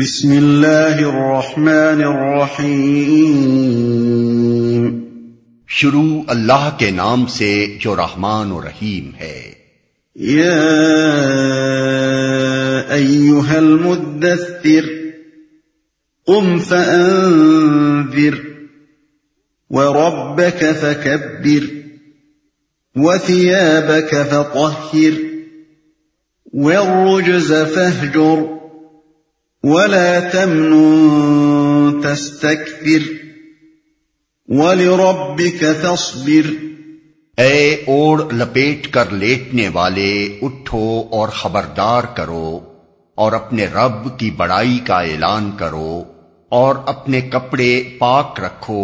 بسم اللہ الرحمن الرحیم شروع اللہ کے نام سے جو رحمان و رحیم ہے۔ یا ایہا المدثر قم فانذر وربک فکبر وثیابک فطہر والرجز فاہجر ولا تمنن تستكبر ولربك فاصبر۔ اے اوڑ لپیٹ کر لیٹنے والے، اٹھو اور خبردار کرو اور اپنے رب کی بڑائی کا اعلان کرو، اور اپنے کپڑے پاک رکھو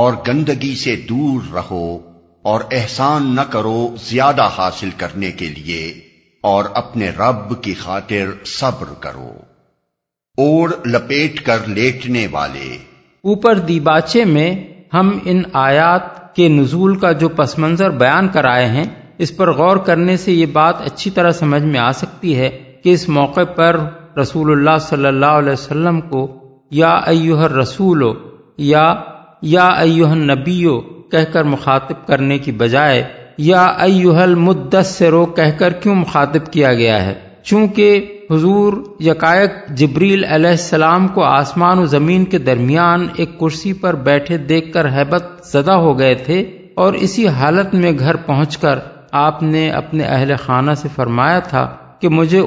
اور گندگی سے دور رہو، اور احسان نہ کرو زیادہ حاصل کرنے کے لیے، اور اپنے رب کی خاطر صبر کرو۔ اور لپیٹ کر لیٹنے والے، اوپر دیباچے میں ہم ان آیات کے نزول کا جو پس منظر بیان کرائے ہیں، اس پر غور کرنے سے یہ بات اچھی طرح سمجھ میں آ سکتی ہے کہ اس موقع پر رسول اللہ صلی اللہ علیہ وسلم کو یا ایہا الرسول یا ایہا النبی کہہ کر مخاطب کرنے کی بجائے یا ایہا المدثر کہہ کر کیوں مخاطب کیا گیا ہے؟ چونکہ حضور یکایک جبریل علیہ السلام کو آسمان و زمین کے درمیان ایک کرسی پر بیٹھے دیکھ کر ہیبت زدہ ہو گئے تھے، اور اسی حالت میں گھر پہنچ کر آپ نے اپنے اہل خانہ سے فرمایا تھا کہ مجھے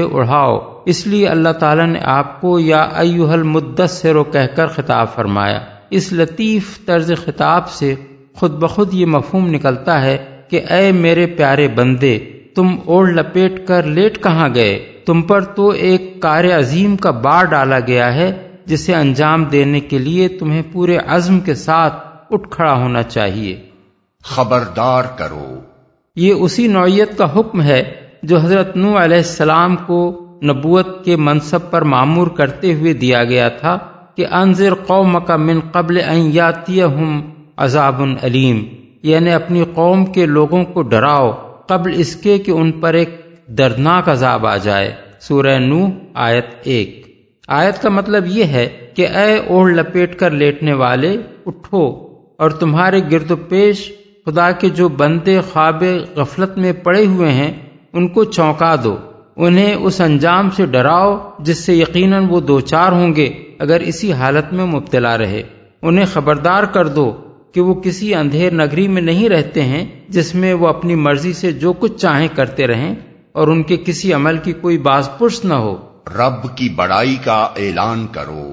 اڑھاؤ، اس لیے اللہ تعالیٰ نے آپ کو یا ایہا المدثر کہہ کر خطاب فرمایا۔ اس لطیف طرز خطاب سے خود بخود یہ مفہوم نکلتا ہے کہ اے میرے پیارے بندے، تم اوڑھ لپیٹ کر لیٹ کہاں گئے؟ تم پر تو ایک کار عظیم کا بار ڈالا گیا ہے، جسے انجام دینے کے لیے تمہیں پورے عزم کے ساتھ اٹھ کھڑا ہونا چاہیے۔ خبردار کرو، یہ اسی نوعیت کا حکم ہے جو حضرت نوح علیہ السلام کو نبوت کے منصب پر معمور کرتے ہوئے دیا گیا تھا کہ انذر قومک من قبل ان یاتیہم عذاب علیم، یعنی اپنی قوم کے لوگوں کو ڈراؤ قبل اس کے کہ ان پر ایک دردناک عذاب آ جائے۔ سورہ نوح آیت 1۔ آیت کا مطلب یہ ہے کہ اے اوڑھ لپیٹ کر لیٹنے والے، اٹھو اور تمہارے گرد و پیش خدا کے جو بندے خواب غفلت میں پڑے ہوئے ہیں ان کو چونکا دو، انہیں اس انجام سے ڈراؤ جس سے یقیناً وہ دوچار ہوں گے اگر اسی حالت میں مبتلا رہے۔ انہیں خبردار کر دو کہ وہ کسی اندھیر نگری میں نہیں رہتے ہیں جس میں وہ اپنی مرضی سے جو کچھ چاہیں کرتے رہیں اور ان کے کسی عمل کی کوئی باز پرس نہ ہو۔ رب کی بڑائی کا اعلان کرو،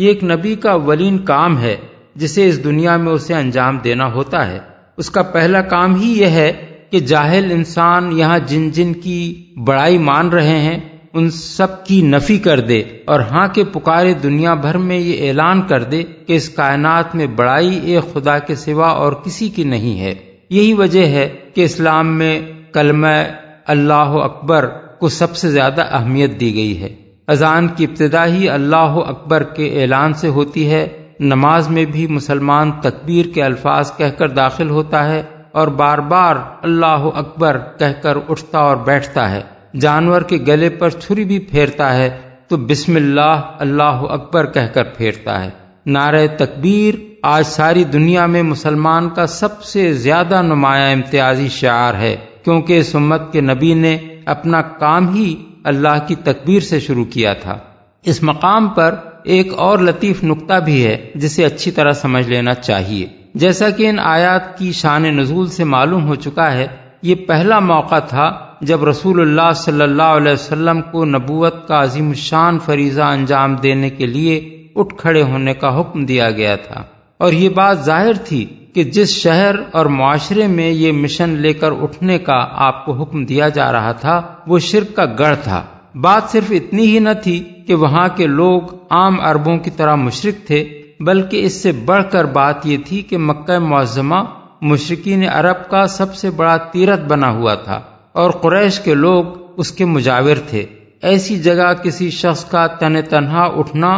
یہ ایک نبی کا اولین کام ہے جسے اس دنیا میں اسے انجام دینا ہوتا ہے۔ اس کا پہلا کام ہی یہ ہے کہ جاہل انسان یہاں جن کی بڑائی مان رہے ہیں ان سب کی نفی کر دے، اور ہاں کے پکارے دنیا بھر میں یہ اعلان کر دے کہ اس کائنات میں بڑائی ایک خدا کے سوا اور کسی کی نہیں ہے۔ یہی وجہ ہے کہ اسلام میں کلمہ اللہ اکبر کو سب سے زیادہ اہمیت دی گئی ہے۔ اذان کی ابتدا ہی اللہ اکبر کے اعلان سے ہوتی ہے، نماز میں بھی مسلمان تکبیر کے الفاظ کہہ کر داخل ہوتا ہے اور بار بار اللہ اکبر کہہ کر اٹھتا اور بیٹھتا ہے۔ جانور کے گلے پر چھری بھی پھیرتا ہے تو بسم اللہ اللہ اکبر کہہ کر پھیرتا ہے۔ نعرہ تکبیر آج ساری دنیا میں مسلمان کا سب سے زیادہ نمایاں امتیازی شعار ہے، کیونکہ اس امت کے نبی نے اپنا کام ہی اللہ کی تکبیر سے شروع کیا تھا۔ اس مقام پر ایک اور لطیف نکتہ بھی ہے جسے اچھی طرح سمجھ لینا چاہیے۔ جیسا کہ ان آیات کی شان نزول سے معلوم ہو چکا ہے، یہ پہلا موقع تھا جب رسول اللہ صلی اللہ علیہ وسلم کو نبوت کا عظیم الشان فریضہ انجام دینے کے لیے اٹھ کھڑے ہونے کا حکم دیا گیا تھا، اور یہ بات ظاہر تھی کہ جس شہر اور معاشرے میں یہ مشن لے کر اٹھنے کا آپ کو حکم دیا جا رہا تھا وہ شرک کا گڑھ تھا۔ بات صرف اتنی ہی نہ تھی کہ وہاں کے لوگ عام عربوں کی طرح مشرک تھے، بلکہ اس سے بڑھ کر بات یہ تھی کہ مکہ معظمہ مشرکین عرب کا سب سے بڑا تیرتھ بنا ہوا تھا، اور قریش کے لوگ اس کے مجاور تھے۔ ایسی جگہ کسی شخص کا تن تنہا اٹھنا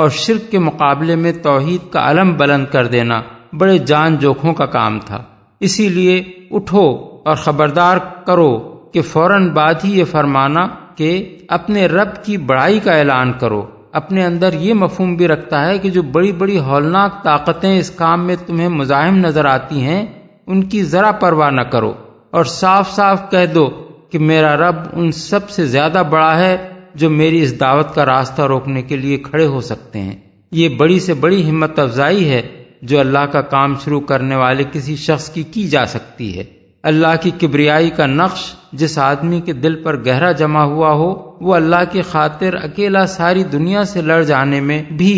اور شرک کے مقابلے میں توحید کا علم بلند کر دینا بڑے جان جوکھوں کا کام تھا۔ اسی لیے اٹھو اور خبردار کرو کے فوراً بعد ہی یہ فرمانا کہ اپنے رب کی بڑائی کا اعلان کرو، اپنے اندر یہ مفہوم بھی رکھتا ہے کہ جو بڑی بڑی ہولناک طاقتیں اس کام میں تمہیں مزاحم نظر آتی ہیں ان کی ذرا پرواہ نہ کرو اور صاف صاف کہہ دو کہ میرا رب ان سب سے زیادہ بڑا ہے جو میری اس دعوت کا راستہ روکنے کے لیے کھڑے ہو سکتے ہیں۔ یہ بڑی سے بڑی ہمت افزائی ہے جو اللہ کا کام شروع کرنے والے کسی شخص کی جا سکتی ہے۔ اللہ کی کبریائی کا نقش جس آدمی کے دل پر گہرا جمع ہوا ہو وہ اللہ کی خاطر اکیلا ساری دنیا سے لڑ جانے میں بھی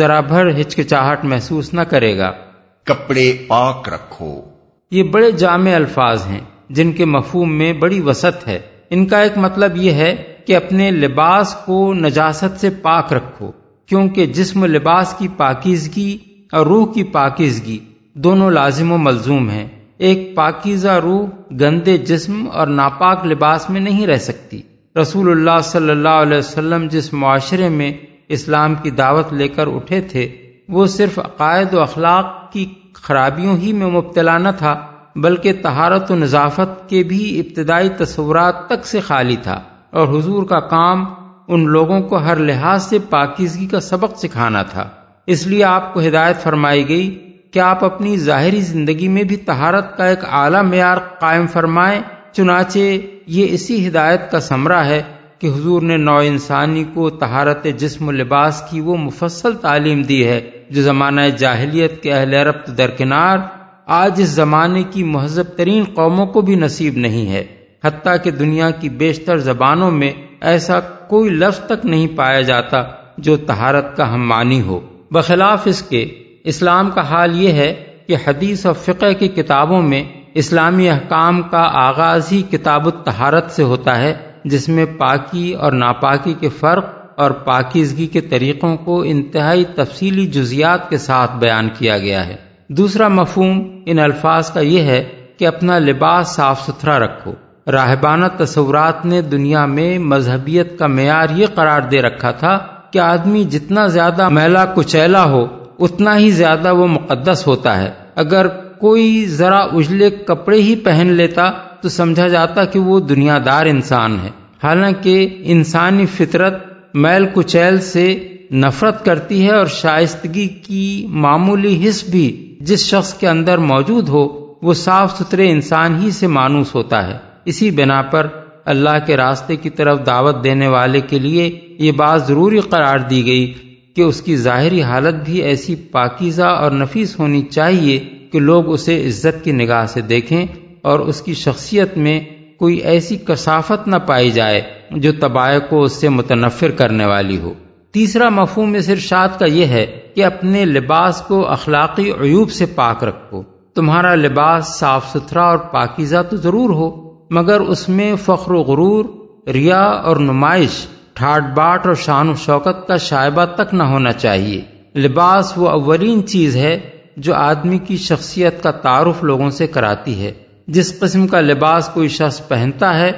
ذرا بھر ہچکچاہٹ محسوس نہ کرے گا۔ کپڑے پاک رکھو، یہ بڑے جامع الفاظ ہیں جن کے مفہوم میں بڑی وسعت ہے۔ ان کا ایک مطلب یہ ہے کہ اپنے لباس کو نجاست سے پاک رکھو، کیونکہ جسم لباس کی پاکیزگی اور روح کی پاکیزگی دونوں لازم و ملزوم ہیں۔ ایک پاکیزہ روح گندے جسم اور ناپاک لباس میں نہیں رہ سکتی۔ رسول اللہ صلی اللہ علیہ وسلم جس معاشرے میں اسلام کی دعوت لے کر اٹھے تھے وہ صرف عقائد و اخلاق کی خرابیوں ہی میں مبتلا نہ تھا بلکہ طہارت و نظافت کے بھی ابتدائی تصورات تک سے خالی تھا، اور حضور کا کام ان لوگوں کو ہر لحاظ سے پاکیزگی کا سبق سکھانا تھا۔ اس لیے آپ کو ہدایت فرمائی گئی کہ آپ اپنی ظاہری زندگی میں بھی طہارت کا ایک اعلیٰ معیار قائم فرمائیں۔ چنانچہ یہ اسی ہدایت کا ثمرہ ہے کہ حضور نے نوع انسانی کو طہارت جسم و لباس کی وہ مفصل تعلیم دی ہے جو زمانہ جاہلیت کے اہل عرب درکنار آج اس زمانے کی مہذب ترین قوموں کو بھی نصیب نہیں ہے۔ حتیٰ کہ دنیا کی بیشتر زبانوں میں ایسا کوئی لفظ تک نہیں پایا جاتا جو طہارت کا ہم معنی ہو۔ بخلاف اس کے اسلام کا حال یہ ہے کہ حدیث اور فقہ کی کتابوں میں اسلامی احکام کا آغاز ہی کتاب الطہارت سے ہوتا ہے، جس میں پاکی اور ناپاکی کے فرق اور پاکیزگی کے طریقوں کو انتہائی تفصیلی جزیات کے ساتھ بیان کیا گیا ہے۔ دوسرا مفہوم ان الفاظ کا یہ ہے کہ اپنا لباس صاف ستھرا رکھو۔ راہبانہ تصورات نے دنیا میں مذہبیت کا معیار یہ قرار دے رکھا تھا کہ آدمی جتنا زیادہ میلا کچیلا ہو اتنا ہی زیادہ وہ مقدس ہوتا ہے۔ اگر کوئی ذرا اجلے کپڑے ہی پہن لیتا تو سمجھا جاتا کہ وہ دنیا دار انسان ہے، حالانکہ انسانی فطرت میل کچیل سے نفرت کرتی ہے اور شائستگی کی معمولی حس بھی جس شخص کے اندر موجود ہو وہ صاف ستھرے انسان ہی سے مانوس ہوتا ہے۔ اسی بنا پر اللہ کے راستے کی طرف دعوت دینے والے کے لیے یہ بات ضروری قرار دی گئی کہ اس کی ظاہری حالت بھی ایسی پاکیزہ اور نفیس ہونی چاہیے کہ لوگ اسے عزت کی نگاہ سے دیکھیں اور اس کی شخصیت میں کوئی ایسی کثافت نہ پائی جائے جو طباع کو اس سے متنفر کرنے والی ہو۔ تیسرا مفہوم اس ارشاد کا یہ ہے کہ اپنے لباس کو اخلاقی عیوب سے پاک رکھو۔ تمہارا لباس صاف ستھرا اور پاکیزہ تو ضرور ہو مگر اس میں فخر و غرور، ریا اور نمائش، ٹھاٹ باٹ اور شان و شوکت کا شائبہ تک نہ ہونا چاہیے۔ لباس وہ اولین چیز ہے جو آدمی کی شخصیت کا تعارف لوگوں سے کراتی ہے۔ جس قسم کا لباس کوئی شخص پہنتا ہے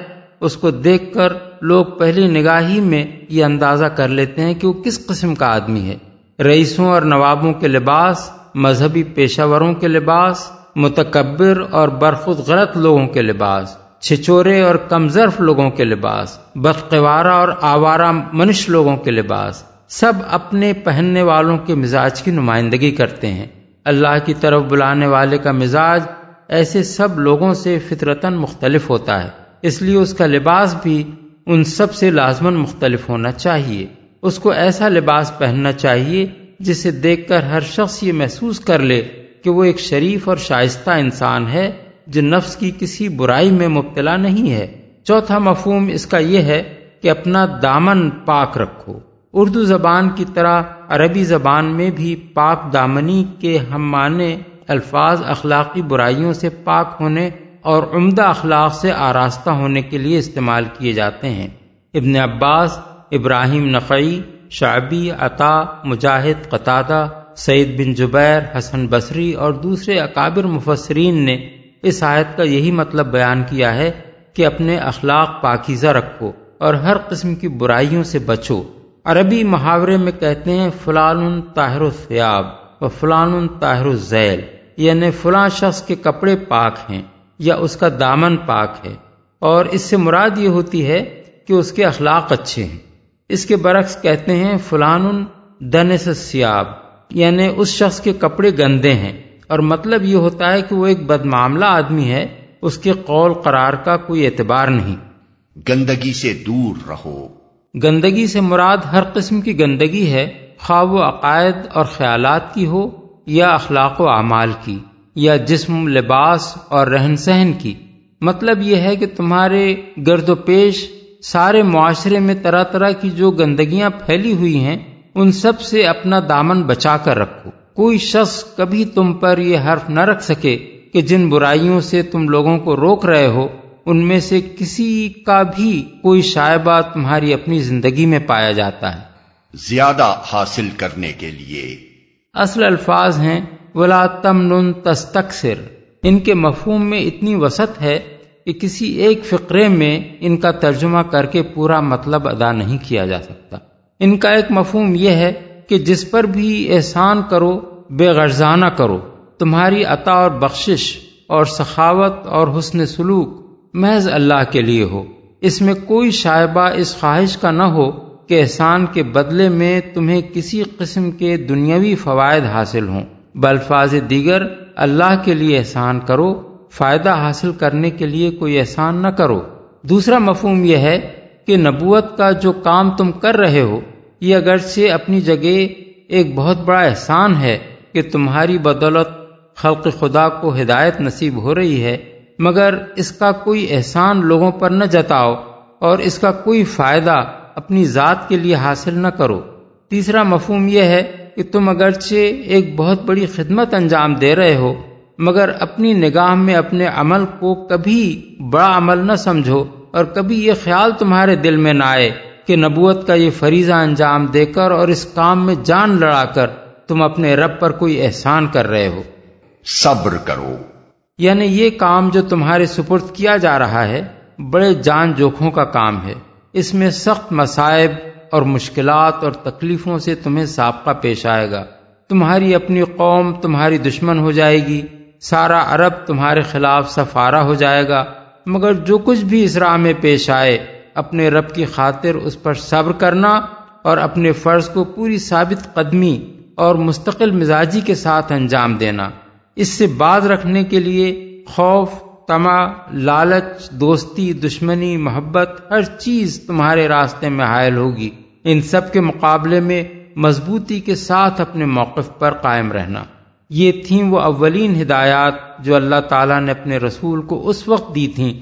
اس کو دیکھ کر لوگ پہلی نگاہ ہی میں یہ اندازہ کر لیتے ہیں کہ وہ کس قسم کا آدمی ہے۔ رئیسوں اور نوابوں کے لباس، مذہبی پیشہ وروں کے لباس، متکبر اور برخود غلط لوگوں کے لباس، چھچورے اور کمزرف لوگوں کے لباس، بدقوارہ اور آوارہ منش لوگوں کے لباس سب اپنے پہننے والوں کے مزاج کی نمائندگی کرتے ہیں۔ اللہ کی طرف بلانے والے کا مزاج ایسے سب لوگوں سے فطرتاً مختلف ہوتا ہے، اس لیے اس کا لباس بھی ان سب سے لازماً مختلف ہونا چاہیے۔ اس کو ایسا لباس پہننا چاہیے جسے دیکھ کر ہر شخص یہ محسوس کر لے کہ وہ ایک شریف اور شائستہ انسان ہے جو نفس کی کسی برائی میں مبتلا نہیں ہے۔ چوتھا مفہوم اس کا یہ ہے کہ اپنا دامن پاک رکھو۔ اردو زبان کی طرح عربی زبان میں بھی پاک دامنی کے ہم معنی الفاظ اخلاقی برائیوں سے پاک ہونے اور عمدہ اخلاق سے آراستہ ہونے کے لیے استعمال کیے جاتے ہیں۔ ابن عباس، ابراہیم نخعی، شعبی، عطا، مجاہد، قتادہ، سعید بن جبیر، حسن بصری اور دوسرے اکابر مفسرین نے اس آیت کا یہی مطلب بیان کیا ہے کہ اپنے اخلاق پاکیزہ رکھو اور ہر قسم کی برائیوں سے بچو۔ عربی محاورے میں کہتے ہیں فلان طاہر الثیاب و فلان طاہر الذیل، یعنی فلاں شخص کے کپڑے پاک ہیں یا اس کا دامن پاک ہے، اور اس سے مراد یہ ہوتی ہے کہ اس کے اخلاق اچھے ہیں۔ اس کے برعکس کہتے ہیں فلان دنس الثياب، یعنی اس شخص کے کپڑے گندے ہیں، اور مطلب یہ ہوتا ہے کہ وہ ایک بدمعاملہ آدمی ہے، اس کے قول قرار کا کوئی اعتبار نہیں۔ گندگی سے دور رہو، گندگی سے مراد ہر قسم کی گندگی ہے، خواہ و عقائد اور خیالات کی ہو یا اخلاق و اعمال کی یا جسم، لباس اور رہن سہن کی۔ مطلب یہ ہے کہ تمہارے گرد و پیش سارے معاشرے میں طرح طرح کی جو گندگیاں پھیلی ہوئی ہیں ان سب سے اپنا دامن بچا کر رکھو۔ کوئی شخص کبھی تم پر یہ حرف نہ رکھ سکے کہ جن برائیوں سے تم لوگوں کو روک رہے ہو ان میں سے کسی کا بھی کوئی شائبہ تمہاری اپنی زندگی میں پایا جاتا ہے۔ زیادہ حاصل کرنے کے لیے اصل الفاظ ہیں ولا تمنن تستکثر، ان کے مفہوم میں اتنی وسعت ہے کہ کسی ایک فقرے میں ان کا ترجمہ کر کے پورا مطلب ادا نہیں کیا جا سکتا۔ ان کا ایک مفہوم یہ ہے کہ جس پر بھی احسان کرو بے غرضانہ کرو، تمہاری عطا اور بخشش اور سخاوت اور حسن سلوک محض اللہ کے لیے ہو، اس میں کوئی شائبہ اس خواہش کا نہ ہو کہ احسان کے بدلے میں تمہیں کسی قسم کے دنیاوی فوائد حاصل ہوں۔ بالفاظ دیگر اللہ کے لیے احسان کرو، فائدہ حاصل کرنے کے لیے کوئی احسان نہ کرو۔ دوسرا مفہوم یہ ہے کہ نبوت کا جو کام تم کر رہے ہو یہ اگرچہ اپنی جگہ ایک بہت بڑا احسان ہے کہ تمہاری بدولت خلق خدا کو ہدایت نصیب ہو رہی ہے، مگر اس کا کوئی احسان لوگوں پر نہ جتاؤ اور اس کا کوئی فائدہ اپنی ذات کے لیے حاصل نہ کرو۔ تیسرا مفہوم یہ ہے کہ تم اگرچہ ایک بہت بڑی خدمت انجام دے رہے ہو، مگر اپنی نگاہ میں اپنے عمل کو کبھی بڑا عمل نہ سمجھو، اور کبھی یہ خیال تمہارے دل میں نہ آئے کہ نبوت کا یہ فریضہ انجام دے کر اور اس کام میں جان لڑا کر تم اپنے رب پر کوئی احسان کر رہے ہو۔ صبر کرو، یعنی یہ کام جو تمہارے سپرد کیا جا رہا ہے بڑے جان جوکھوں کا کام ہے، اس میں سخت مصائب اور مشکلات اور تکلیفوں سے تمہیں سابقہ پیش آئے گا، تمہاری اپنی قوم تمہاری دشمن ہو جائے گی، سارا عرب تمہارے خلاف سفارہ ہو جائے گا، مگر جو کچھ بھی اس راہ میں پیش آئے اپنے رب کی خاطر اس پر صبر کرنا اور اپنے فرض کو پوری ثابت قدمی اور مستقل مزاجی کے ساتھ انجام دینا۔ اس سے باز رکھنے کے لیے خوف، طمع، لالچ، دوستی، دشمنی، محبت، ہر چیز تمہارے راستے میں حائل ہوگی، ان سب کے مقابلے میں مضبوطی کے ساتھ اپنے موقف پر قائم رہنا۔ یہ تھیں وہ اولین ہدایات جو اللہ تعالیٰ نے اپنے رسول کو اس وقت دی تھیں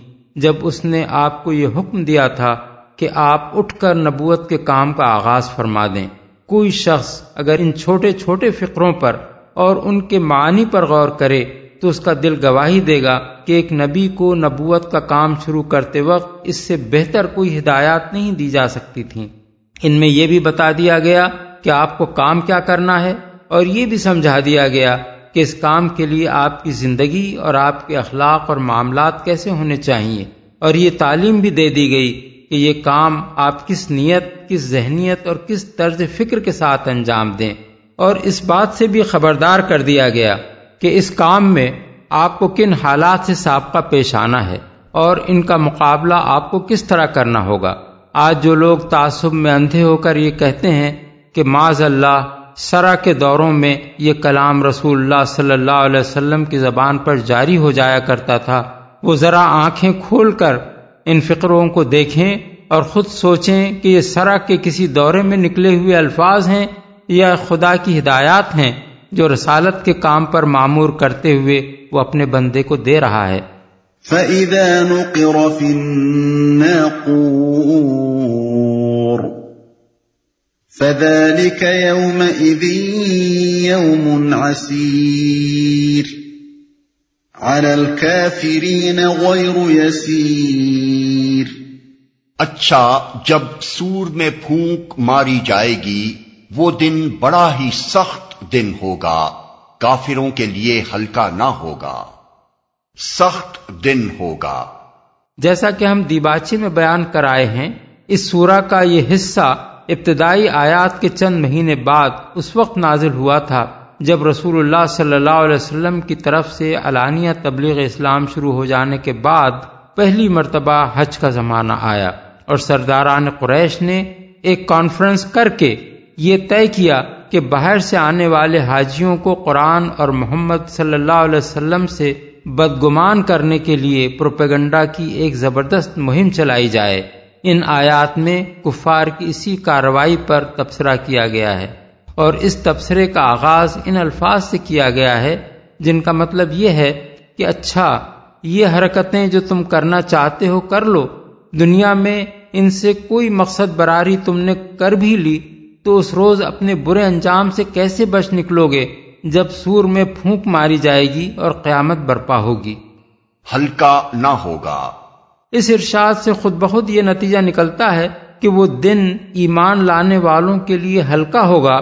جب اس نے آپ کو یہ حکم دیا تھا کہ آپ اٹھ کر نبوت کے کام کا آغاز فرما دیں۔ کوئی شخص اگر ان چھوٹے چھوٹے فقروں پر اور ان کے معنی پر غور کرے تو اس کا دل گواہی دے گا کہ ایک نبی کو نبوت کا کام شروع کرتے وقت اس سے بہتر کوئی ہدایات نہیں دی جا سکتی تھیں۔ ان میں یہ بھی بتا دیا گیا کہ آپ کو کام کیا کرنا ہے، اور یہ بھی سمجھا دیا گیا کہ اس کام کے لیے آپ کی زندگی اور آپ کے اخلاق اور معاملات کیسے ہونے چاہیے، اور یہ تعلیم بھی دے دی گئی کہ یہ کام آپ کس نیت، کس ذہنیت اور کس طرز فکر کے ساتھ انجام دیں، اور اس بات سے بھی خبردار کر دیا گیا کہ اس کام میں آپ کو کن حالات سے سابقہ پیش آنا ہے اور ان کا مقابلہ آپ کو کس طرح کرنا ہوگا۔ آج جو لوگ تعصب میں اندھے ہو کر یہ کہتے ہیں کہ معاذ اللہ سرا کے دوروں میں یہ کلام رسول اللہ صلی اللہ علیہ وسلم کی زبان پر جاری ہو جایا کرتا تھا، وہ ذرا آنکھیں کھول کر ان فقروں کو دیکھیں اور خود سوچیں کہ یہ سرا کے کسی دورے میں نکلے ہوئے الفاظ ہیں یا خدا کی ہدایات ہیں جو رسالت کے کام پر معمور کرتے ہوئے وہ اپنے بندے کو دے رہا ہے۔ فَإِذَا نُقِرَ فِي النَّاقُورِ فَذَلِكَ يَوْمَئِذٍ يَوْمٌ عَسِيرٌ عَلَى الْكَافِرِينَ غَيْرُ يَسِيرٌ۔ اچھا، جب سور میں پھونک ماری جائے گی وہ دن بڑا ہی سخت دن ہوگا، کافروں کے لیے ہلکا نہ ہوگا، سخت دن ہوگا۔ جیسا کہ ہم دیباچے میں بیان کرائے ہیں، اس سورہ کا یہ حصہ ابتدائی آیات کے چند مہینے بعد اس وقت نازل ہوا تھا جب رسول اللہ صلی اللہ علیہ وسلم کی طرف سے علانیہ تبلیغ اسلام شروع ہو جانے کے بعد پہلی مرتبہ حج کا زمانہ آیا، اور سرداران قریش نے ایک کانفرنس کر کے یہ طے کیا کہ باہر سے آنے والے حاجیوں کو قرآن اور محمد صلی اللہ علیہ وسلم سے بدگمان کرنے کے لیے پروپیگنڈا کی ایک زبردست مہم چلائی جائے۔ ان آیات میں کفار کی اسی کارروائی پر تبصرہ کیا گیا ہے، اور اس تبصرے کا آغاز ان الفاظ سے کیا گیا ہے جن کا مطلب یہ ہے کہ اچھا، یہ حرکتیں جو تم کرنا چاہتے ہو کر لو، دنیا میں ان سے کوئی مقصد براری تم نے کر بھی لی تو اس روز اپنے برے انجام سے کیسے بچ نکلو گے جب سور میں پھونک ماری جائے گی اور قیامت برپا ہوگی، ہلکا نہ ہوگا۔ اس ارشاد سے خود بخود یہ نتیجہ نکلتا ہے کہ وہ دن ایمان لانے والوں کے لیے ہلکا ہوگا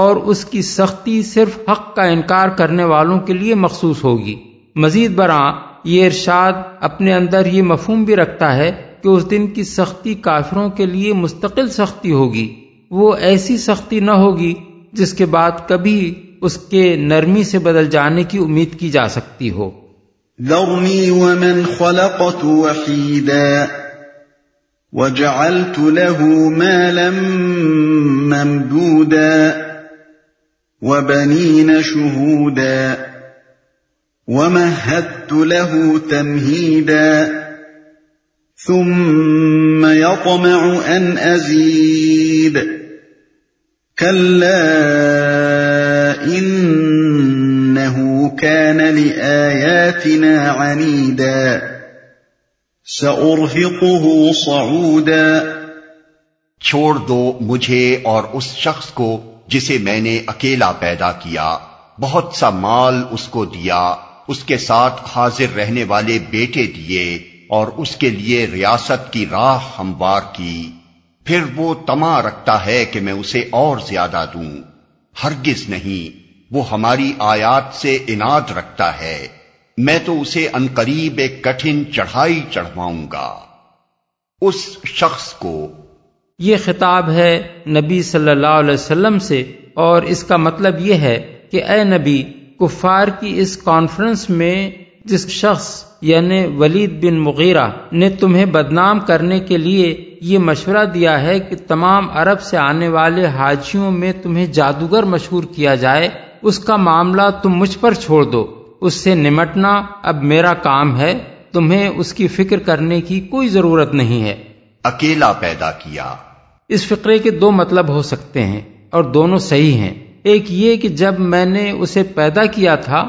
اور اس کی سختی صرف حق کا انکار کرنے والوں کے لیے مخصوص ہوگی۔ مزید برآں یہ ارشاد اپنے اندر یہ مفہوم بھی رکھتا ہے کہ اس دن کی سختی کافروں کے لیے مستقل سختی ہوگی، وہ ایسی سختی نہ ہوگی جس کے بعد کبھی اس کے نرمی سے بدل جانے کی امید کی جا سکتی ہو۔ ذرنی ومن خلقت وحیدا وجعلت له مالا ممدودا وبنین شهودا ومهدت له تمهیدا ثم يطمع ان ازید كلا انه كان لآیاتنا عنیدا سأرهقه صعودا۔ چھوڑ دو مجھے اور اس شخص کو جسے میں نے اکیلا پیدا کیا، بہت سا مال اس کو دیا، اس کے ساتھ حاضر رہنے والے بیٹے دیے اور اس کے لیے ریاست کی راہ ہموار کی، پھر وہ طمع رکھتا ہے کہ میں اسے اور زیادہ دوں۔ ہرگز نہیں، وہ ہماری آیات سے اناد رکھتا ہے، میں تو اسے عنقریب ایک کٹھن چڑھائی چڑھواؤں گا۔ اس شخص کو یہ خطاب ہے نبی صلی اللہ علیہ وسلم سے، اور اس کا مطلب یہ ہے کہ اے نبی، کفار کی اس کانفرنس میں جس شخص یعنی ولید بن مغیرہ نے تمہیں بدنام کرنے کے لیے یہ مشورہ دیا ہے کہ تمام عرب سے آنے والے حاجیوں میں تمہیں جادوگر مشہور کیا جائے، اس کا معاملہ تم مجھ پر چھوڑ دو، اس سے نمٹنا اب میرا کام ہے، تمہیں اس کی فکر کرنے کی کوئی ضرورت نہیں ہے۔ اکیلا پیدا کیا، اس فقرے کے دو مطلب ہو سکتے ہیں اور دونوں صحیح ہیں۔ ایک یہ کہ جب میں نے اسے پیدا کیا تھا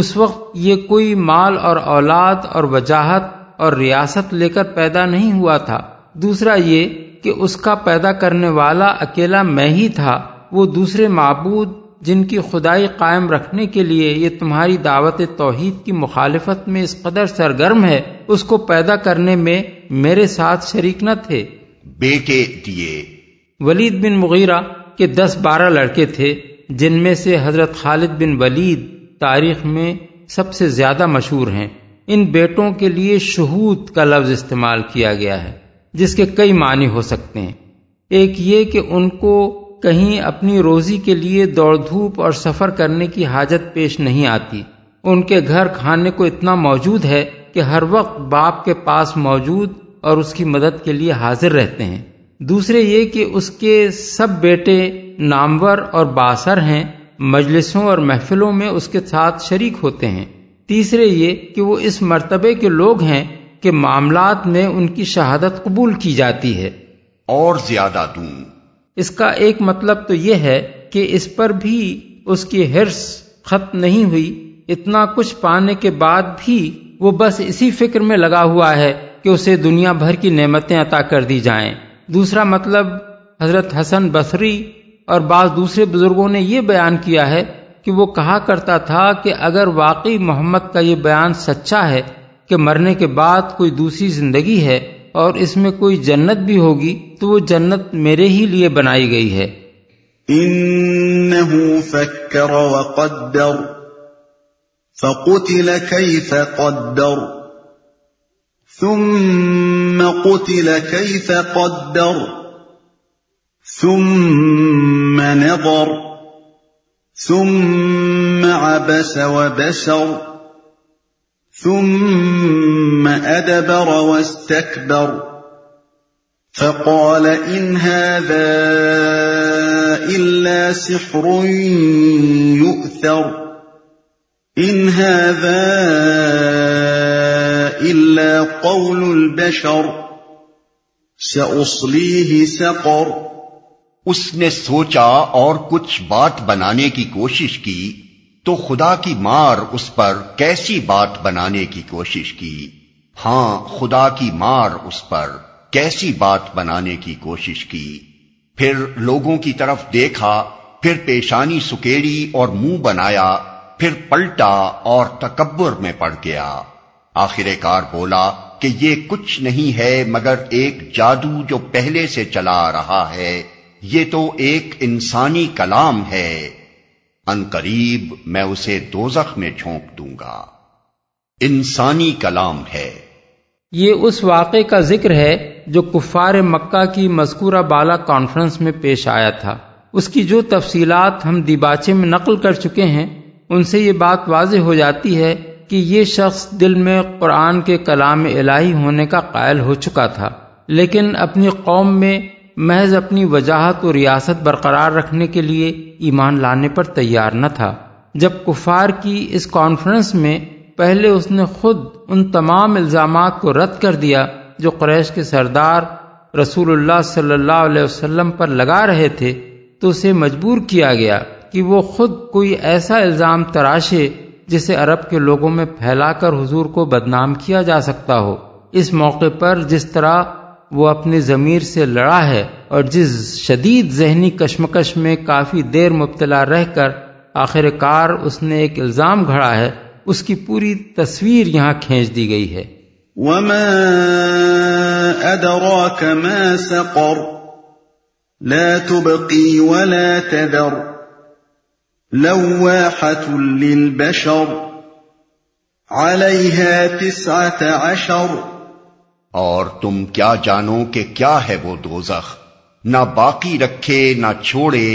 اس وقت یہ کوئی مال اور اولاد اور وجاہت اور ریاست لے کر پیدا نہیں ہوا تھا۔ دوسرا یہ کہ اس کا پیدا کرنے والا اکیلا میں ہی تھا، وہ دوسرے معبود جن کی خدائی قائم رکھنے کے لیے یہ تمہاری دعوت توحید کی مخالفت میں اس قدر سرگرم ہے، اس کو پیدا کرنے میں میرے ساتھ شریک نہ تھے۔ بیٹے دیے، ولید بن مغیرہ کے 10-12 لڑکے تھے جن میں سے حضرت خالد بن ولید تاریخ میں سب سے زیادہ مشہور ہیں۔ ان بیٹوں کے لیے شہود کا لفظ استعمال کیا گیا ہے جس کے کئی معنی ہو سکتے ہیں۔ ایک یہ کہ ان کو کہیں اپنی روزی کے لیے دوڑ دھوپ اور سفر کرنے کی حاجت پیش نہیں آتی، ان کے گھر کھانے کو اتنا موجود ہے کہ ہر وقت باپ کے پاس موجود اور اس کی مدد کے لیے حاضر رہتے ہیں۔ دوسرے یہ کہ اس کے سب بیٹے نامور اور بااثر ہیں، مجلسوں اور محفلوں میں اس کے ساتھ شریک ہوتے ہیں۔ تیسرے یہ کہ وہ اس مرتبے کے لوگ ہیں کہ معاملات میں ان کی شہادت قبول کی جاتی ہے۔ اور زیادہ دوں، اس کا ایک مطلب تو یہ ہے کہ اس پر بھی اس کی حرص ختم نہیں ہوئی، اتنا کچھ پانے کے بعد بھی وہ بس اسی فکر میں لگا ہوا ہے کہ اسے دنیا بھر کی نعمتیں عطا کر دی جائیں۔ دوسرا مطلب حضرت حسن بصری اور بعض دوسرے بزرگوں نے یہ بیان کیا ہے کہ وہ کہا کرتا تھا کہ اگر واقعی محمد کا یہ بیان سچا ہے کہ مرنے کے بعد کوئی دوسری زندگی ہے اور اس میں کوئی جنت بھی ہوگی تو وہ جنت میرے ہی لیے بنائی گئی ہے۔ انہو فکر وقدر فقتل کیف قدر ثم قتل کیف قدر ثم نظر ثم عبس وبسر ثم ادبر واستكبر فقال إن هذا إلا سحر يؤثر إن هذا إلا قول البشر سأصليه سقر۔ اس نے سوچا اور کچھ بات بنانے کی کوشش کی تو خدا کی مار اس پر کیسی بات بنانے کی کوشش کی، ہاں خدا کی مار اس پر کیسی بات بنانے کی کوشش کی۔ پھر لوگوں کی طرف دیکھا، پھر پیشانی سکیڑی اور منہ بنایا، پھر پلٹا اور تکبر میں پڑ گیا۔ آخر کار بولا کہ یہ کچھ نہیں ہے مگر ایک جادو جو پہلے سے چلا رہا ہے، یہ تو ایک انسانی کلام ہے، ان قریب میں اسے دوزخ میں جھونک دوں گا۔ انسانی کلام ہے۔ یہ اس واقعے کا ذکر ہے جو کفار مکہ کی مذکورہ بالا کانفرنس میں پیش آیا تھا، اس کی جو تفصیلات ہم دیباچے میں نقل کر چکے ہیں ان سے یہ بات واضح ہو جاتی ہے کہ یہ شخص دل میں قرآن کے کلام الہی ہونے کا قائل ہو چکا تھا، لیکن اپنی قوم میں محض اپنی وجاہت و ریاست برقرار رکھنے کے لیے ایمان لانے پر تیار نہ تھا۔ جب کفار کی اس کانفرنس میں پہلے اس نے خود ان تمام الزامات کو رد کر دیا جو قریش کے سردار رسول اللہ صلی اللہ علیہ وسلم پر لگا رہے تھے، تو اسے مجبور کیا گیا کہ وہ خود کوئی ایسا الزام تراشے جسے عرب کے لوگوں میں پھیلا کر حضور کو بدنام کیا جا سکتا ہو۔ اس موقع پر جس طرح وہ اپنی ضمیر سے لڑا ہے اور جس شدید ذہنی کشمکش میں کافی دیر مبتلا رہ کر آخر کار اس نے ایک الزام گھڑا ہے، اس کی پوری تصویر یہاں کھینچ دی گئی ہے۔ وما ادراک ما سقر لا تبقی ولا تذر لواحة للبشر عليها 19۔ اور تم کیا جانو کہ کیا ہے وہ دوزخ، نہ باقی رکھے نہ چھوڑے،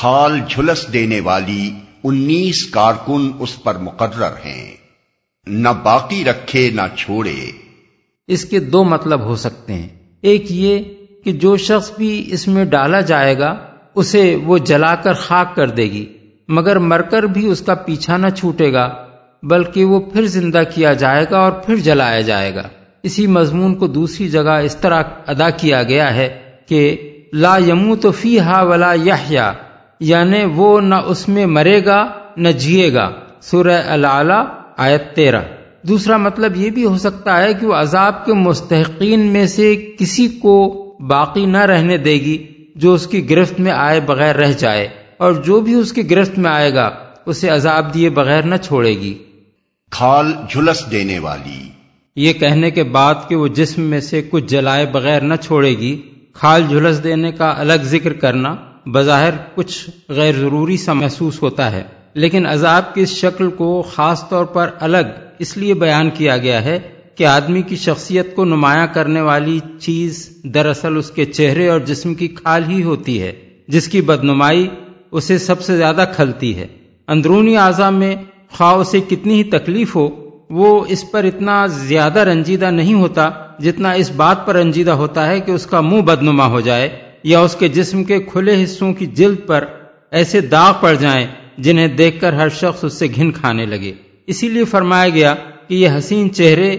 کھال جھلس دینے والی 19 کارکن اس پر مقرر ہیں، نہ باقی رکھے نہ چھوڑے۔ اس کے دو مطلب ہو سکتے ہیں، ایک یہ کہ جو شخص بھی اس میں ڈالا جائے گا اسے وہ جلا کر خاک کر دے گی، مگر مر کر بھی اس کا پیچھا نہ چھوٹے گا، بلکہ وہ پھر زندہ کیا جائے گا اور پھر جلایا جائے گا۔ اسی مضمون کو دوسری جگہ اس طرح ادا کیا گیا ہے کہ لا یموت فیہا ولا یحییٰ، یعنی وہ نہ اس میں مرے گا نہ جیے گا، سورہ العلیٰ آیت 13۔ دوسرا مطلب یہ بھی ہو سکتا ہے کہ وہ عذاب کے مستحقین میں سے کسی کو باقی نہ رہنے دے گی جو اس کی گرفت میں آئے بغیر رہ جائے، اور جو بھی اس کی گرفت میں آئے گا اسے عذاب دیے بغیر نہ چھوڑے گی۔ کھال جھلس دینے والی، یہ کہنے کے بعد کہ وہ جسم میں سے کچھ جلائے بغیر نہ چھوڑے گی، کھال جھلس دینے کا الگ ذکر کرنا بظاہر کچھ غیر ضروری سا محسوس ہوتا ہے، لیکن عذاب کی اس شکل کو خاص طور پر الگ اس لیے بیان کیا گیا ہے کہ آدمی کی شخصیت کو نمایاں کرنے والی چیز دراصل اس کے چہرے اور جسم کی کھال ہی ہوتی ہے، جس کی بدنمائی اسے سب سے زیادہ کھلتی ہے۔ اندرونی اعضاء میں خواہ اسے کتنی ہی تکلیف ہو، وہ اس پر اتنا زیادہ رنجیدہ نہیں ہوتا جتنا اس بات پر رنجیدہ ہوتا ہے کہ اس کا منہ بدنما ہو جائے یا اس کے جسم کے کھلے حصوں کی جلد پر ایسے داغ پڑ جائیں جنہیں دیکھ کر ہر شخص اس سے گھن کھانے لگے۔ اسی لیے فرمایا گیا کہ یہ حسین چہرے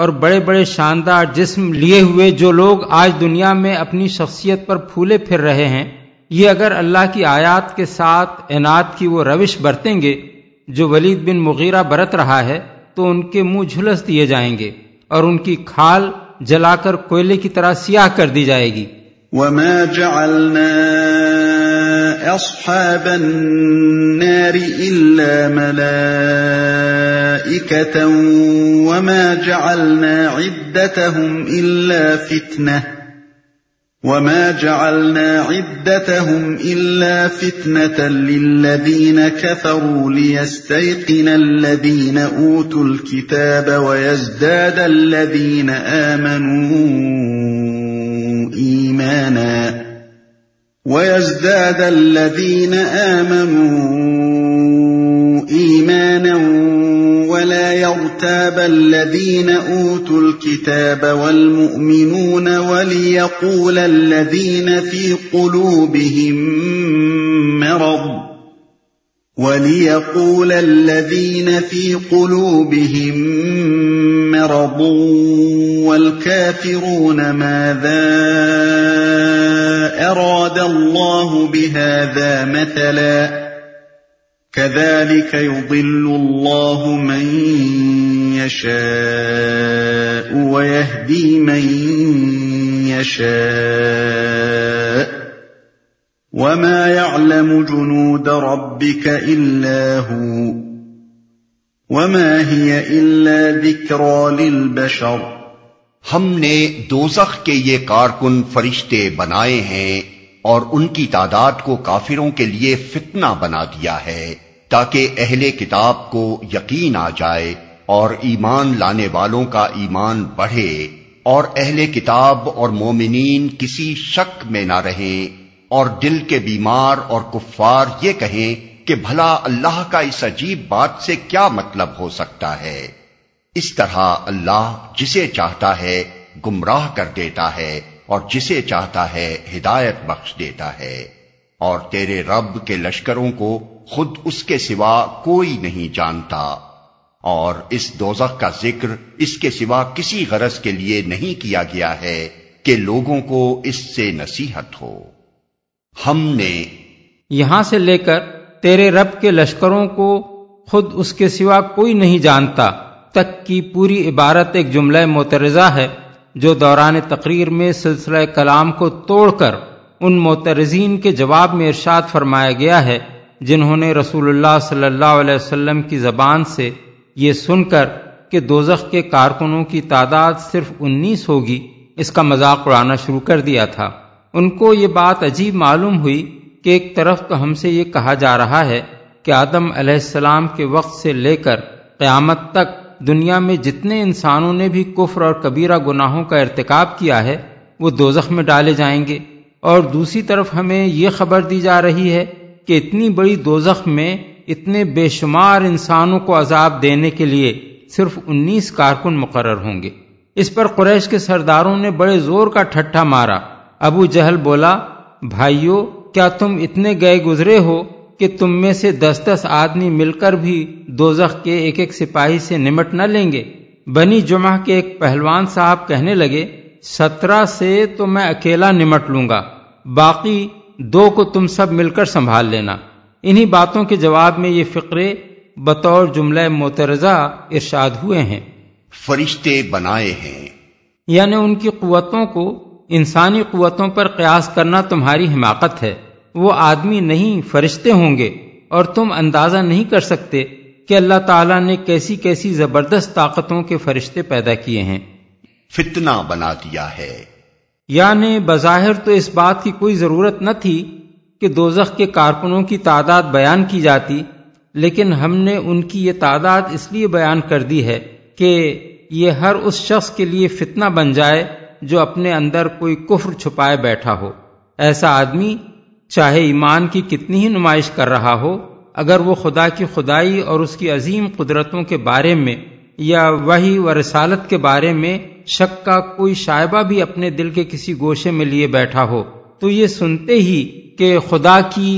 اور بڑے بڑے شاندار جسم لیے ہوئے جو لوگ آج دنیا میں اپنی شخصیت پر پھولے پھر رہے ہیں، یہ اگر اللہ کی آیات کے ساتھ عنایت کی وہ روش برتیں گے جو ولید بن مغیرہ برت رہا ہے، تو ان کے منہ جھلس دیے جائیں گے اور ان کی کھال جلا کر کوئلے کی طرح سیاہ کر دی جائے گی۔ وَمَا جَعَلْنَا أَصْحَابَ النَّارِ إِلَّا مَلَائِكَةً وَمَا جَعَلْنَا عِدَّتَهُمْ إِلَّا فِتْنَةً وما جعلنا عدتهم إلا فتنة للذين كفروا ليستيقن الذين أوتوا الكتاب ويزداد الذين آمنوا إيمانا ولا يرتاب الذين أوتوا الكتاب والمؤمنون وليقول الذين في قلوبهم مرض والكافرون ماذا أراد الله بهذا مثلا كذلك يضل الله من يشاء ويهدي من يشاء وما يعلم جنود ربك إلا هو وما هي إلا ذكرى للبشر۔ ہم نے دوزخ کے یہ کارکن فرشتے بنائے ہیں اور ان کی تعداد کو کافروں کے لیے فتنہ بنا دیا ہے تاکہ اہل کتاب کو یقین آ جائے اور ایمان لانے والوں کا ایمان بڑھے اور اہل کتاب اور مومنین کسی شک میں نہ رہیں، اور دل کے بیمار اور کفار یہ کہیں کہ بھلا اللہ کا اس عجیب بات سے کیا مطلب ہو سکتا ہے۔ اس طرح اللہ جسے چاہتا ہے گمراہ کر دیتا ہے اور جسے چاہتا ہے ہدایت بخش دیتا ہے، اور تیرے رب کے لشکروں کو خود اس کے سوا کوئی نہیں جانتا، اور اس دوزخ کا ذکر اس کے سوا کسی غرض کے لیے نہیں کیا گیا ہے کہ لوگوں کو اس سے نصیحت ہو۔ ہم نے یہاں سے لے کر تیرے رب کے لشکروں کو خود اس کے سوا کوئی نہیں جانتا تک کی پوری عبارت ایک جملہ معترضہ ہے جو دوران تقریر میں سلسلہ کلام کو توڑ کر ان معترضین کے جواب میں ارشاد فرمایا گیا ہے جنہوں نے رسول اللہ صلی اللہ علیہ وسلم کی زبان سے یہ سن کر کہ دوزخ کے کارکنوں کی تعداد صرف 19 ہوگی اس کا مذاق اڑانا شروع کر دیا تھا۔ ان کو یہ بات عجیب معلوم ہوئی کہ ایک طرف تو ہم سے یہ کہا جا رہا ہے کہ آدم علیہ السلام کے وقت سے لے کر قیامت تک دنیا میں جتنے انسانوں نے بھی کفر اور کبیرہ گناہوں کا ارتکاب کیا ہے وہ دوزخ میں ڈالے جائیں گے، اور دوسری طرف ہمیں یہ خبر دی جا رہی ہے کہ اتنی بڑی دوزخ میں اتنے بے شمار انسانوں کو عذاب دینے کے لیے صرف 19 کارکن مقرر ہوں گے۔ اس پر قریش کے سرداروں نے بڑے زور کا ٹھٹھا مارا۔ ابو جہل بولا، بھائیو کیا تم اتنے گئے گزرے ہو کہ تم میں سے 10 آدمی مل کر بھی دوزخ کے ایک سپاہی سے نمٹ نہ لیں گے؟ بنی جمعہ کے ایک پہلوان صاحب کہنے لگے، 17 سے تو میں اکیلا نمٹ لوں گا، باقی 2 کو تم سب مل کر سنبھال لینا۔ انہی باتوں کے جواب میں یہ فقرے بطور جملہ معترضہ ارشاد ہوئے ہیں۔ فرشتے بنائے ہیں یعنی ان کی قوتوں کو انسانی قوتوں پر قیاس کرنا تمہاری حماقت ہے۔ وہ آدمی نہیں فرشتے ہوں گے، اور تم اندازہ نہیں کر سکتے کہ اللہ تعالیٰ نے کیسی کیسی زبردست طاقتوں کے فرشتے پیدا کیے ہیں۔ فتنہ بنا دیا ہے یعنی بظاہر تو اس بات کی کوئی ضرورت نہ تھی کہ دوزخ کے کارکنوں کی تعداد بیان کی جاتی، لیکن ہم نے ان کی یہ تعداد اس لیے بیان کر دی ہے کہ یہ ہر اس شخص کے لیے فتنہ بن جائے جو اپنے اندر کوئی کفر چھپائے بیٹھا ہو۔ ایسا آدمی چاہے ایمان کی کتنی ہی نمائش کر رہا ہو، اگر وہ خدا کی خدائی اور اس کی عظیم قدرتوں کے بارے میں یا وحی و رسالت کے بارے میں شک کا کوئی شائبہ بھی اپنے دل کے کسی گوشے میں لیے بیٹھا ہو، تو یہ سنتے ہی کہ خدا کی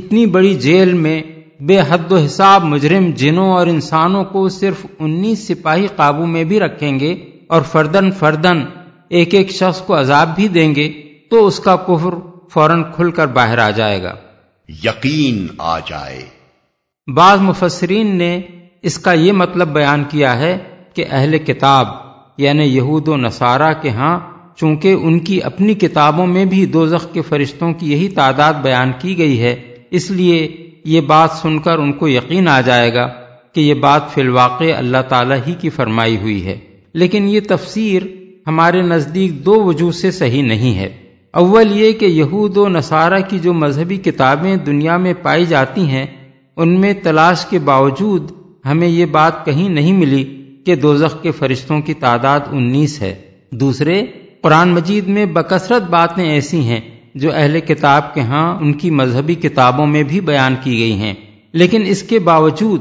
اتنی بڑی جیل میں بے حد و حساب مجرم جنوں اور انسانوں کو صرف 19 سپاہی قابو میں بھی رکھیں گے اور فردن فردن ایک شخص کو عذاب بھی دیں گے، تو اس کا کفر فوراً کھل کر باہر آ جائے گا، یقین آ جائے۔ بعض مفسرین نے اس کا یہ مطلب بیان کیا ہے کہ اہل کتاب یعنی یہود و نصارہ کے ہاں چونکہ ان کی اپنی کتابوں میں بھی دوزخ کے فرشتوں کی یہی تعداد بیان کی گئی ہے، اس لیے یہ بات سن کر ان کو یقین آ جائے گا کہ یہ بات فی الواقع اللہ تعالیٰ ہی کی فرمائی ہوئی ہے۔ لیکن یہ تفسیر ہمارے نزدیک 2 وجوہ سے صحیح نہیں ہے۔ اول یہ کہ یہود و نصارہ کی جو مذہبی کتابیں دنیا میں پائی جاتی ہیں ان میں تلاش کے باوجود ہمیں یہ بات کہیں نہیں ملی کہ دوزخ کے فرشتوں کی تعداد 19 ہے۔ دوسرے، قرآن مجید میں بکثرت باتیں ایسی ہیں جو اہل کتاب کے ہاں ان کی مذہبی کتابوں میں بھی بیان کی گئی ہیں، لیکن اس کے باوجود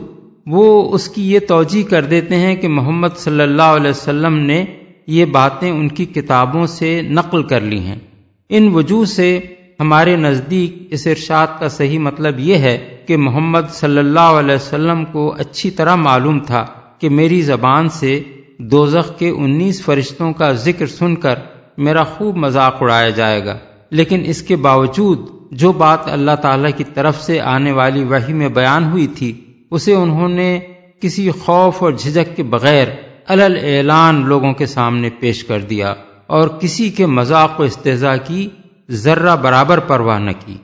وہ اس کی یہ توجیہ کر دیتے ہیں کہ محمد صلی اللہ علیہ وسلم نے یہ باتیں ان کی کتابوں سے نقل کر لی ہیں۔ ان وجوہ سے ہمارے نزدیک اس ارشاد کا صحیح مطلب یہ ہے کہ محمد صلی اللہ علیہ وسلم کو اچھی طرح معلوم تھا کہ میری زبان سے دوزخ کے 19 فرشتوں کا ذکر سن کر میرا خوب مذاق اڑایا جائے گا، لیکن اس کے باوجود جو بات اللہ تعالیٰ کی طرف سے آنے والی وحی میں بیان ہوئی تھی اسے انہوں نے کسی خوف اور جھجک کے بغیر علل اعلان لوگوں کے سامنے پیش کر دیا اور کسی کے مذاق و استہزاء کی ذرہ برابر پرواہ نہ کی۔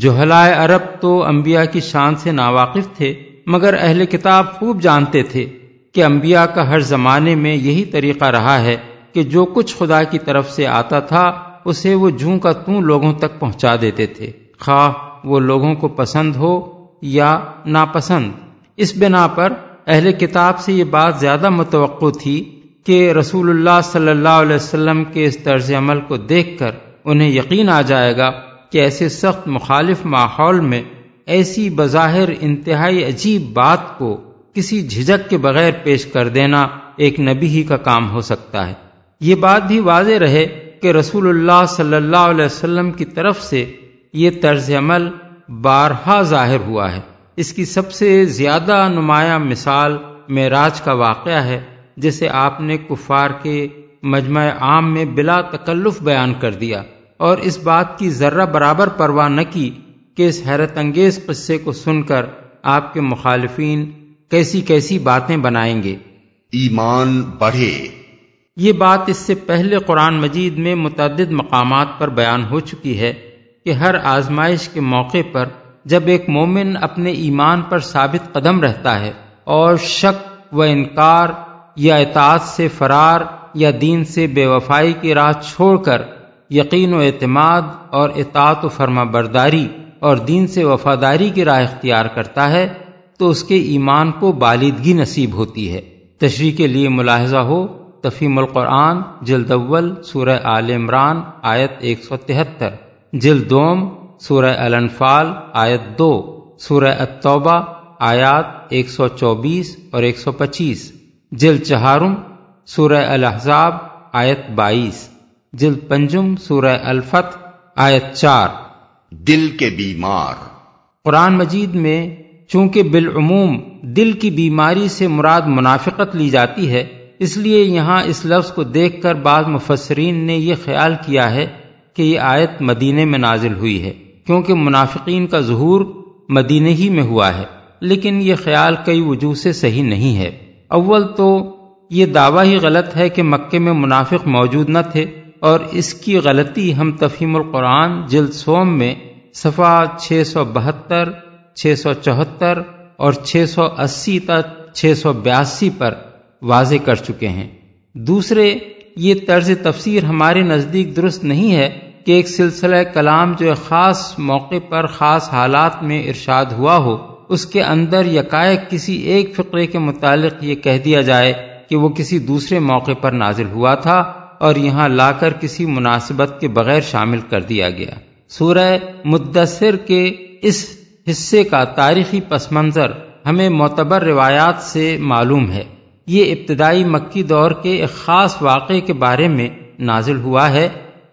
جہلائے عرب تو انبیاء کی شان سے ناواقف تھے، مگر اہل کتاب خوب جانتے تھے کہ انبیاء کا ہر زمانے میں یہی طریقہ رہا ہے کہ جو کچھ خدا کی طرف سے آتا تھا اسے وہ جوں کا توں لوگوں تک پہنچا دیتے تھے، خواہ وہ لوگوں کو پسند ہو یا ناپسند۔ اس بنا پر اہل کتاب سے یہ بات زیادہ متوقع تھی کہ رسول اللہ صلی اللہ علیہ وسلم کے اس طرز عمل کو دیکھ کر انہیں یقین آ جائے گا کہ ایسے سخت مخالف ماحول میں ایسی بظاہر انتہائی عجیب بات کو کسی جھجک کے بغیر پیش کر دینا ایک نبی ہی کا کام ہو سکتا ہے۔ یہ بات بھی واضح رہے کہ رسول اللہ صلی اللہ علیہ وسلم کی طرف سے یہ طرز عمل بارہا ظاہر ہوا ہے۔ اس کی سب سے زیادہ نمایاں مثال معراج کا واقعہ ہے، جسے آپ نے کفار کے مجمع عام میں بلا تکلف بیان کر دیا اور اس بات کی ذرہ برابر پرواہ نہ کی کہ اس حیرت انگیز قصے کو سن کر آپ کے مخالفین کیسی کیسی باتیں بنائیں گے۔ ایمان بڑھے، یہ بات اس سے پہلے قرآن مجید میں متعدد مقامات پر بیان ہو چکی ہے کہ ہر آزمائش کے موقع پر جب ایک مومن اپنے ایمان پر ثابت قدم رہتا ہے اور شک و انکار یا اطاعت سے فرار یا دین سے بے وفائی کی راہ چھوڑ کر یقین و اعتماد اور اطاعت و فرما برداری اور دین سے وفاداری کی راہ اختیار کرتا ہے تو اس کے ایمان کو بالادگی نصیب ہوتی ہے۔ تشریح کے لیے ملاحظہ ہو تفہیم القرآن جلد اول سورہ آل عمران آیت 173، جلد دوم سورہ الانفال آیت 2، سورہ التوبہ آیات 124 اور 125، جلد چہارم سورہ الاحزاب آیت 22، جلد پنجم سورہ الفتح آیت 4۔ دل کے بیمار، قرآن مجید میں چونکہ بالعموم دل کی بیماری سے مراد منافقت لی جاتی ہے، اس لیے یہاں اس لفظ کو دیکھ کر بعض مفسرین نے یہ خیال کیا ہے کہ یہ آیت مدینے میں نازل ہوئی ہے، کیونکہ منافقین کا ظہور مدینے ہی میں ہوا ہے، لیکن یہ خیال کئی وجوہ سے صحیح نہیں ہے۔ اول تو یہ دعویٰ ہی غلط ہے کہ مکے میں منافق موجود نہ تھے، اور اس کی غلطی ہم تفہیم القرآن جلد سوم میں صفحہ 672، 674 اور 680 تک 682 پر واضح کر چکے ہیں۔ دوسرے، یہ طرز تفسیر ہمارے نزدیک درست نہیں ہے کہ ایک سلسلہ کلام جو ایک خاص موقع پر خاص حالات میں ارشاد ہوا ہو، اس کے اندر یکایک کسی ایک فقرے کے متعلق یہ کہہ دیا جائے کہ وہ کسی دوسرے موقع پر نازل ہوا تھا اور یہاں لا کر کسی مناسبت کے بغیر شامل کر دیا گیا۔ سورہ مدثر کے اس حصے کا تاریخی پس منظر ہمیں معتبر روایات سے معلوم ہے۔ یہ ابتدائی مکی دور کے ایک خاص واقعے کے بارے میں نازل ہوا ہے،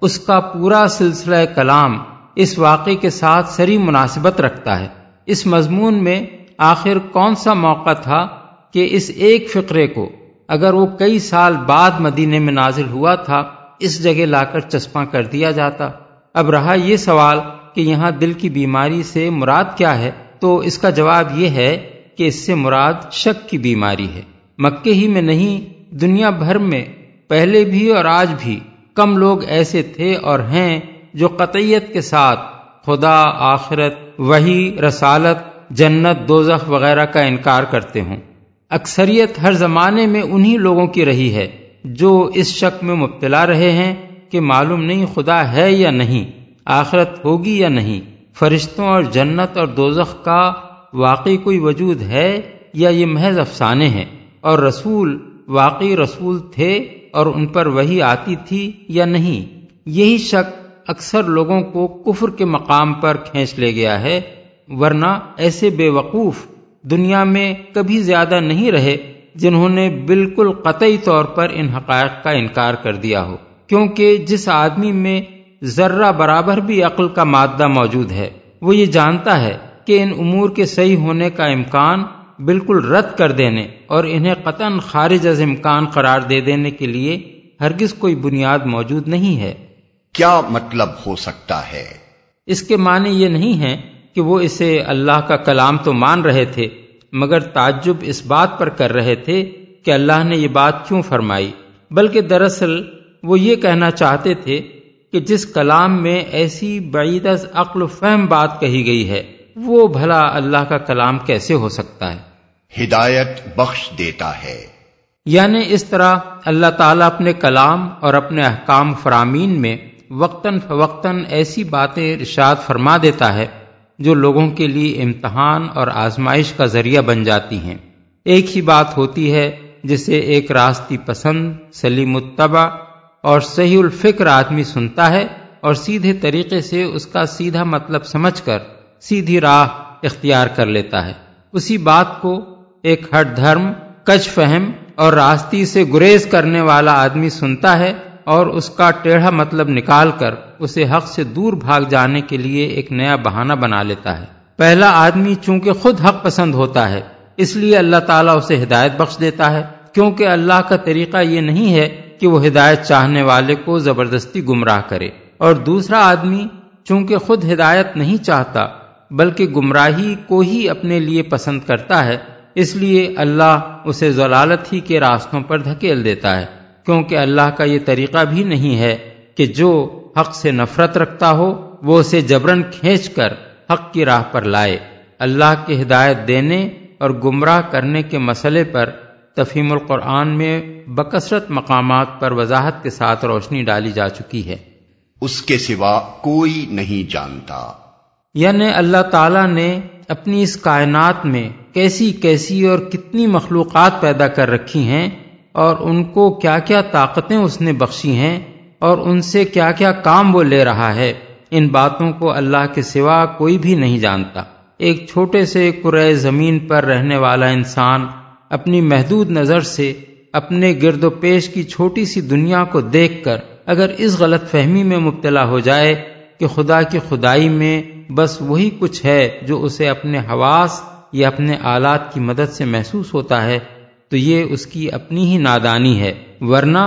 اس کا پورا سلسلہ کلام اس واقعے کے ساتھ سری مناسبت رکھتا ہے۔ اس مضمون میں آخر کون سا موقع تھا کہ اس ایک فقرے کو، اگر وہ کئی سال بعد مدینے میں نازل ہوا تھا، اس جگہ لا کر چسپاں کر دیا جاتا؟ اب رہا یہ سوال کہ یہاں دل کی بیماری سے مراد کیا ہے، تو اس کا جواب یہ ہے کہ اس سے مراد شک کی بیماری ہے۔ مکے ہی میں نہیں، دنیا بھر میں پہلے بھی اور آج بھی کم لوگ ایسے تھے اور ہیں جو قطعیت کے ساتھ خدا، آخرت، وحی، رسالت، جنت، دوزخ وغیرہ کا انکار کرتے ہوں۔ اکثریت ہر زمانے میں انہی لوگوں کی رہی ہے جو اس شک میں مبتلا رہے ہیں کہ معلوم نہیں خدا ہے یا نہیں، آخرت ہوگی یا نہیں، فرشتوں اور جنت اور دوزخ کا واقعی کوئی وجود ہے یا یہ محض افسانے ہیں، اور رسول واقعی رسول تھے اور ان پر وحی آتی تھی یا نہیں۔ یہی شک اکثر لوگوں کو کفر کے مقام پر کھینچ لے گیا ہے، ورنہ ایسے بے وقوف دنیا میں کبھی زیادہ نہیں رہے جنہوں نے بالکل قطعی طور پر ان حقائق کا انکار کر دیا ہو، کیونکہ جس آدمی میں ذرہ برابر بھی عقل کا مادہ موجود ہے وہ یہ جانتا ہے کہ ان امور کے صحیح ہونے کا امکان بالکل رد کر دینے اور انہیں قطعاً خارج از امکان قرار دے دینے کے لیے ہرگز کوئی بنیاد موجود نہیں ہے۔ کیا مطلب ہو سکتا ہے؟ اس کے معنی یہ نہیں ہے کہ وہ اسے اللہ کا کلام تو مان رہے تھے، مگر تعجب اس بات پر کر رہے تھے کہ اللہ نے یہ بات کیوں فرمائی، بلکہ دراصل وہ یہ کہنا چاہتے تھے کہ جس کلام میں ایسی بعید از عقل و فہم بات کہی گئی ہے وہ بھلا اللہ کا کلام کیسے ہو سکتا ہے؟ ہدایت بخش دیتا ہے، یعنی اس طرح اللہ تعالیٰ اپنے کلام اور اپنے احکام فرامین میں وقتاً فوقتاً ایسی باتیں ارشاد فرما دیتا ہے جو لوگوں کے لیے امتحان اور آزمائش کا ذریعہ بن جاتی ہیں۔ ایک ہی بات ہوتی ہے جسے ایک راستی پسند، سلیم الطبع اور صحیح الفکر آدمی سنتا ہے اور سیدھے طریقے سے اس کا سیدھا مطلب سمجھ کر سیدھی راہ اختیار کر لیتا ہے۔ اسی بات کو ایک ہٹ دھرم، کج فہم اور راستی سے گریز کرنے والا آدمی سنتا ہے اور اس کا ٹیڑھا مطلب نکال کر اسے حق سے دور بھاگ جانے کے لیے ایک نیا بہانہ بنا لیتا ہے۔ پہلا آدمی چونکہ خود حق پسند ہوتا ہے اس لیے اللہ تعالیٰ اسے ہدایت بخش دیتا ہے، کیونکہ اللہ کا طریقہ یہ نہیں ہے کہ وہ ہدایت چاہنے والے کو زبردستی گمراہ کرے، اور دوسرا آدمی چونکہ خود ہدایت نہیں چاہتا بلکہ گمراہی کو ہی اپنے لیے پسند کرتا ہے، اس لیے اللہ اسے ضلالت ہی کے راستوں پر دھکیل دیتا ہے، کیونکہ اللہ کا یہ طریقہ بھی نہیں ہے کہ جو حق سے نفرت رکھتا ہو وہ اسے جبرن کھینچ کر حق کی راہ پر لائے۔ اللہ کی ہدایت دینے اور گمراہ کرنے کے مسئلے پر تفہیم القرآن میں بکثرت مقامات پر وضاحت کے ساتھ روشنی ڈالی جا چکی ہے۔ اس کے سوا کوئی نہیں جانتا، یعنی اللہ تعالیٰ نے اپنی اس کائنات میں کیسی کیسی اور کتنی مخلوقات پیدا کر رکھی ہیں اور ان کو کیا کیا طاقتیں اس نے بخشی ہیں اور ان سے کیا کیا کام وہ لے رہا ہے، ان باتوں کو اللہ کے سوا کوئی بھی نہیں جانتا۔ ایک چھوٹے سے کرہ زمین پر رہنے والا انسان اپنی محدود نظر سے اپنے گرد و پیش کی چھوٹی سی دنیا کو دیکھ کر اگر اس غلط فہمی میں مبتلا ہو جائے کہ خدا کی خدائی میں بس وہی کچھ ہے جو اسے اپنے حواس یا اپنے آلات کی مدد سے محسوس ہوتا ہے، تو یہ اس کی اپنی ہی نادانی ہے، ورنہ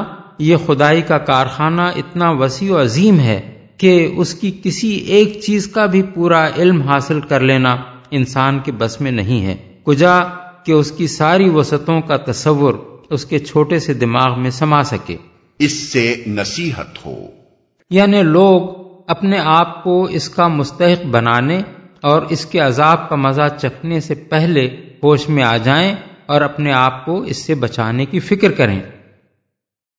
یہ خدائی کا کارخانہ اتنا وسیع و عظیم ہے کہ اس کی کسی ایک چیز کا بھی پورا علم حاصل کر لینا انسان کے بس میں نہیں ہے، کجا کہ اس کی ساری وسعتوں کا تصور اس کے چھوٹے سے دماغ میں سما سکے۔ اس سے نصیحت ہو، یعنی لوگ اپنے آپ کو اس کا مستحق بنانے اور اس کے عذاب کا مزہ چکھنے سے پہلے ہوش میں آ جائیں اور اپنے آپ کو اس سے بچانے کی فکر کریں۔